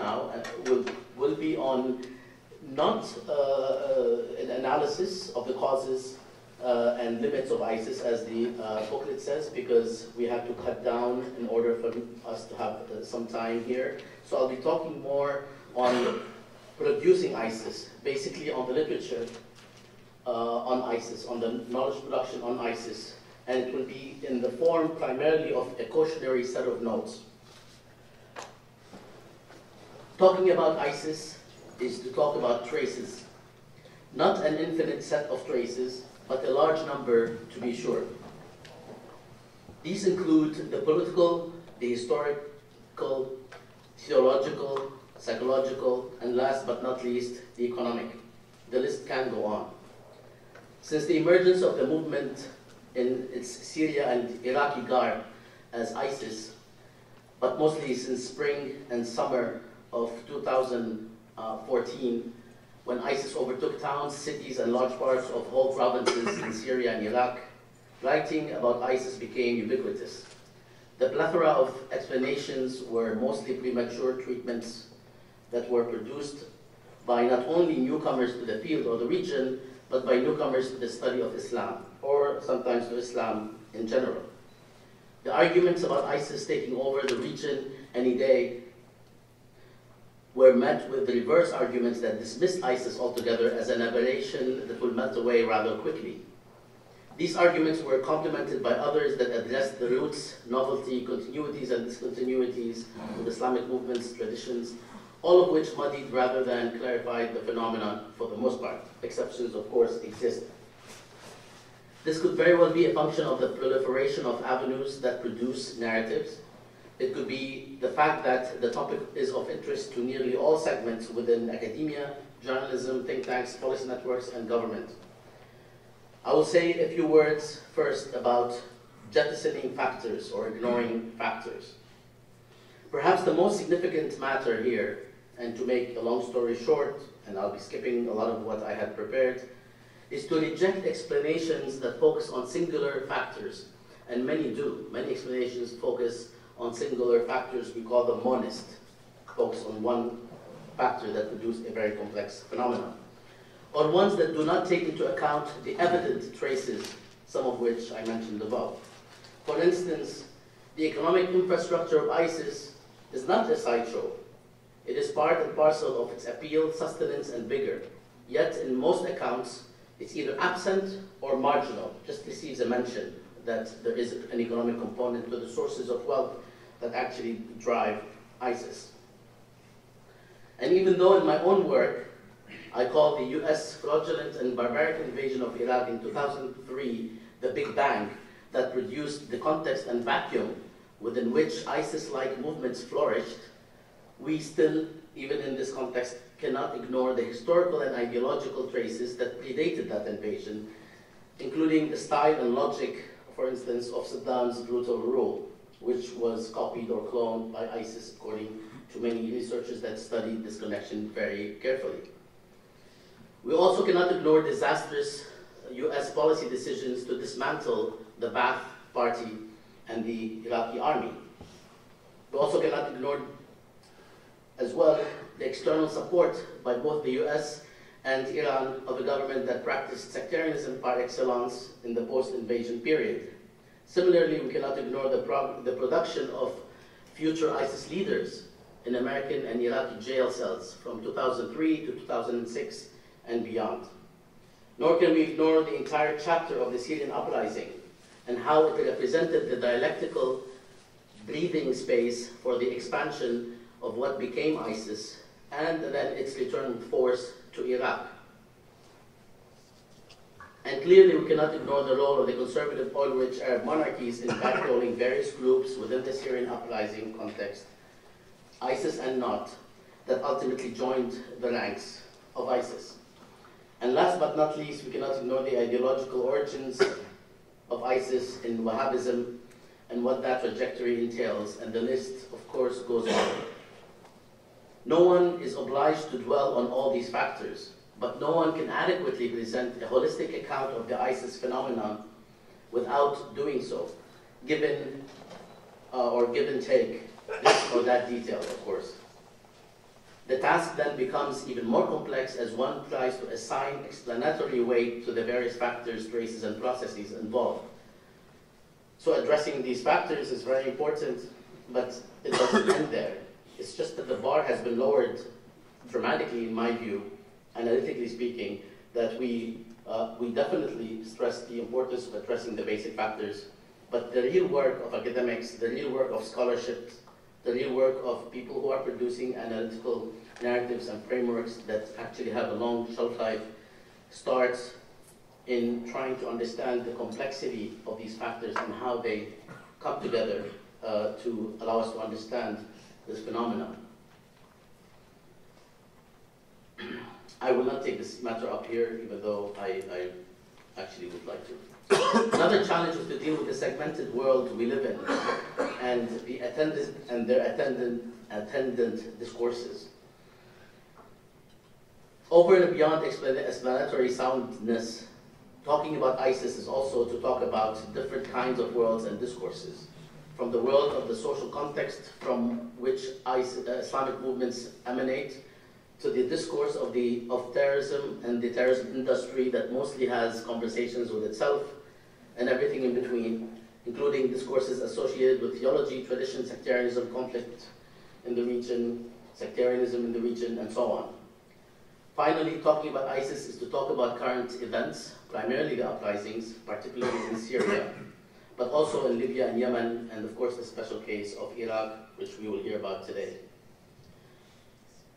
now will be on not an analysis of the causes and limits of ISIS, as the booklet says, because we have to cut down in order for us to have some time here. So I'll be talking more on producing ISIS, basically on the literature on ISIS, on the knowledge production on ISIS, and it will be in the form primarily of a cautionary set of notes. Talking about ISIS is to talk about traces, not an infinite set of traces, but a large number to be sure. These include the political, the historical, theological, psychological, and last but not least, the economic. The list can go on. Since the emergence of the movement in its Syria and Iraqi garb as ISIS, but mostly since spring and summer of 2014, when ISIS overtook towns, cities, and large parts of whole provinces in Syria and Iraq, writing about ISIS became ubiquitous. The plethora of explanations were mostly premature treatments that were produced by not only newcomers to the field or the region, but by newcomers to the study of Islam, or sometimes to Islam in general. The arguments about ISIS taking over the region any day were met with the reverse arguments that dismissed ISIS altogether as an aberration that will melt away rather quickly. These arguments were complemented by others that addressed the roots, novelty, continuities, and discontinuities of Islamic movements, traditions, all of which muddied rather than clarified the phenomenon for the most part. Exceptions, of course, exist. This could very well be a function of the proliferation of avenues that produce narratives. It could be the fact that the topic is of interest to nearly all segments within academia, journalism, think tanks, policy networks, and government. I will say a few words first about jettisoning factors or ignoring factors. Perhaps the most significant matter here, and to make a long story short, and I'll be skipping a lot of what I had prepared, is to reject explanations that focus on singular factors, and many do. Many explanations focus on singular factors. We call them monist, focus on one factor that produces a very complex phenomenon, or ones that do not take into account the evident traces, some of which I mentioned above. For instance, the economic infrastructure of ISIS is not a sideshow. It is part and parcel of its appeal, sustenance, and vigor. Yet, in most accounts, it's either absent or marginal. Just receives a mention that there is an economic component to the sources of wealth that actually drive ISIS. And even though in my own work, I call the US fraudulent and barbaric invasion of Iraq in 2003 the Big Bang that produced the context and vacuum within which ISIS-like movements flourished, we still, even in this context, cannot ignore the historical and ideological traces that predated that invasion, including the style and logic, for instance, of Saddam's brutal rule, which was copied or cloned by ISIS, according to many researchers that studied this connection very carefully. We also cannot ignore disastrous US policy decisions to dismantle the Ba'ath party and the Iraqi army. We also cannot ignore, as well, the external support by both the US and Iran of a government that practiced sectarianism par excellence in the post-invasion period. Similarly, we cannot ignore the production of future ISIS leaders in American and Iraqi jail cells from 2003 to 2006 and beyond. Nor can we ignore the entire chapter of the Syrian uprising and how it represented the dialectical breathing space for the expansion of what became ISIS and then its return force to Iraq. And clearly, we cannot ignore the role of the conservative oil-rich Arab monarchies in controlling various groups within the Syrian uprising context, ISIS and not, that ultimately joined the ranks of ISIS. And last but not least, we cannot ignore the ideological origins of ISIS in Wahhabism and what that trajectory entails, and the list, of course, goes on. No one is obliged to dwell on all these factors, but no one can adequately present a holistic account of the ISIS phenomenon without doing so, given or give and take this or that detail, of course. The task then becomes even more complex as one tries to assign explanatory weight to the various factors, traces, and processes involved. So addressing these factors is very important, but it doesn't end there. It's just that the bar has been lowered dramatically, in my view, analytically speaking, that we definitely stress the importance of addressing the basic factors, but the real work of academics, the real work of scholarship, the real work of people who are producing analytical narratives and frameworks that actually have a long shelf life starts in trying to understand the complexity of these factors and how they come together to allow us to understand this phenomenon. I will not take this matter up here, even though I actually would like to. Another challenge is to deal with the segmented world we live in and their attendant discourses. Over and beyond explanatory soundness, talking about ISIS is also to talk about different kinds of worlds and discourses, from the world of the social context from which Islamic movements emanate, to the discourse of terrorism and the terrorism industry that mostly has conversations with itself, and everything in between, including discourses associated with theology, tradition, sectarianism, conflict in the region, and so on. Finally, talking about ISIS is to talk about current events, primarily the uprisings, particularly in Syria, but also in Libya and Yemen, and of course the special case of Iraq, which we will hear about today.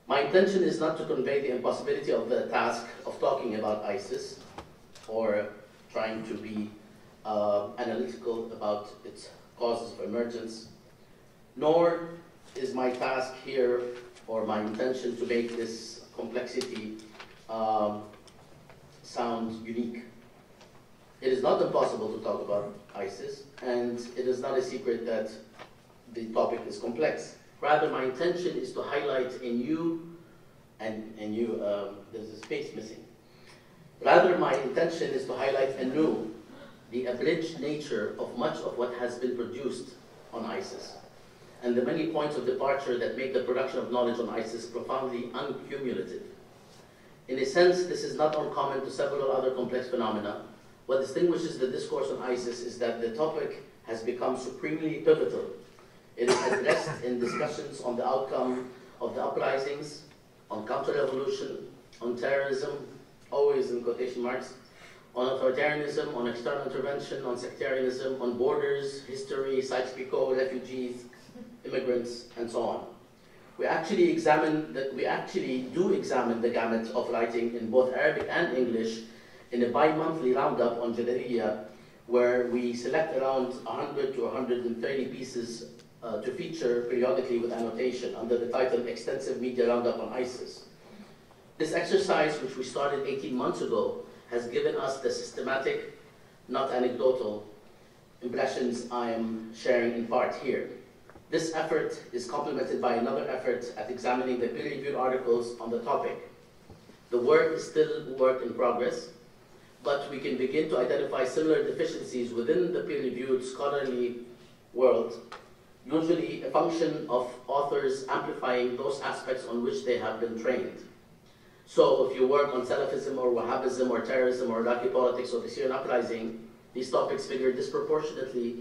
My intention is not to convey the impossibility of the task of talking about ISIS or trying to be analytical about its causes of emergence, nor is my task here or my intention to make this complexity sound unique. It is not impossible to talk about ISIS, and it is not a secret that the topic is complex. Rather, my intention is to highlight a new, the abridged nature of much of what has been produced on ISIS, and the many points of departure that make the production of knowledge on ISIS profoundly uncumulative. In a sense, this is not uncommon to several other complex phenomena. What distinguishes the discourse on ISIS is that the topic has become supremely pivotal. It is addressed in discussions on the outcome of the uprisings, on counter-revolution, on terrorism, always in quotation marks, on authoritarianism, on external intervention, on sectarianism, on borders, history, Sykes-Picot, refugees, immigrants, and so on. We actually do examine the gamut of writing in both Arabic and English in a bi-monthly roundup on Jadaliyya, where we select around 100 to 130 pieces to feature periodically with annotation under the title Extensive Media Roundup on ISIS. This exercise, which we started 18 months ago, has given us the systematic, not anecdotal, impressions I am sharing in part here. This effort is complemented by another effort at examining the peer-reviewed articles on the topic. The work is still work in progress, but we can begin to identify similar deficiencies within the peer-reviewed scholarly world, usually a function of authors amplifying those aspects on which they have been trained. So if you work on Salafism or Wahhabism or terrorism or Iraqi politics or the Syrian uprising, these topics figure disproportionately,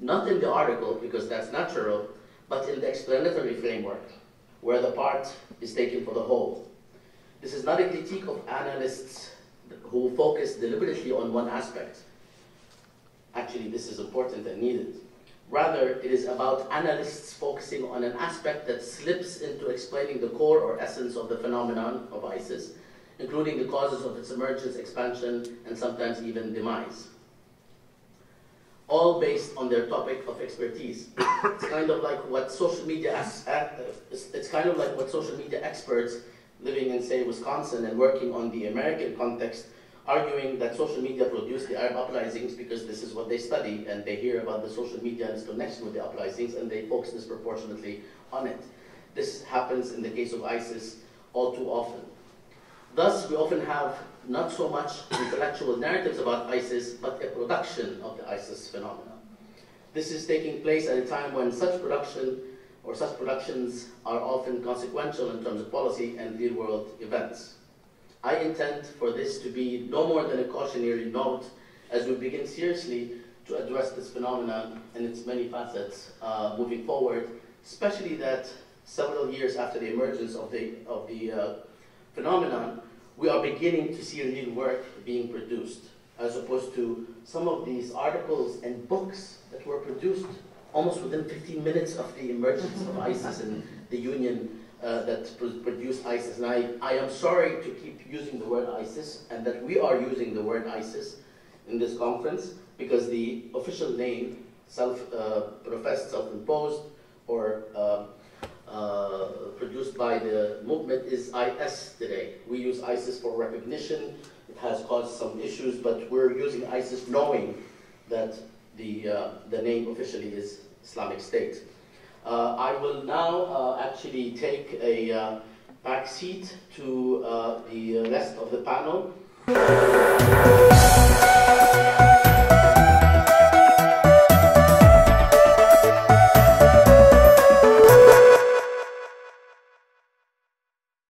not in the article, because that's natural, but in the explanatory framework, where the part is taken for the whole. This is not a critique of analysts who focus deliberately on one aspect. Actually, this is important and needed. Rather, it is about analysts focusing on an aspect that slips into explaining the core or essence of the phenomenon of ISIS, including the causes of its emergence, expansion, and sometimes even demise, all based on their topic of expertise. It's kind of like what social media experts living in, say, Wisconsin and working on the American context, arguing that social media produced the Arab uprisings because this is what they study, and they hear about the social media and its connection with the uprisings, and they focus disproportionately on it. This happens in the case of ISIS all too often. Thus, we often have not so much intellectual narratives about ISIS, but a production of the ISIS phenomenon. This is taking place at a time when such production or such productions are often consequential in terms of policy and real-world events. I intend for this to be no more than a cautionary note as we begin seriously to address this phenomenon and its many facets moving forward, especially that several years after the emergence of the phenomenon, we are beginning to see real work being produced, as opposed to some of these articles and books that were produced almost within 15 minutes of the emergence of ISIS and the union that produced ISIS. And I am sorry to keep using the word ISIS, and that we are using the word ISIS in this conference, because the official name, self-professed, self-imposed, or produced by the movement, is IS today. We use ISIS for recognition. It has caused some issues, but we're using ISIS knowing that the name officially is Islamic State. I will now actually take a back seat to the rest of the panel.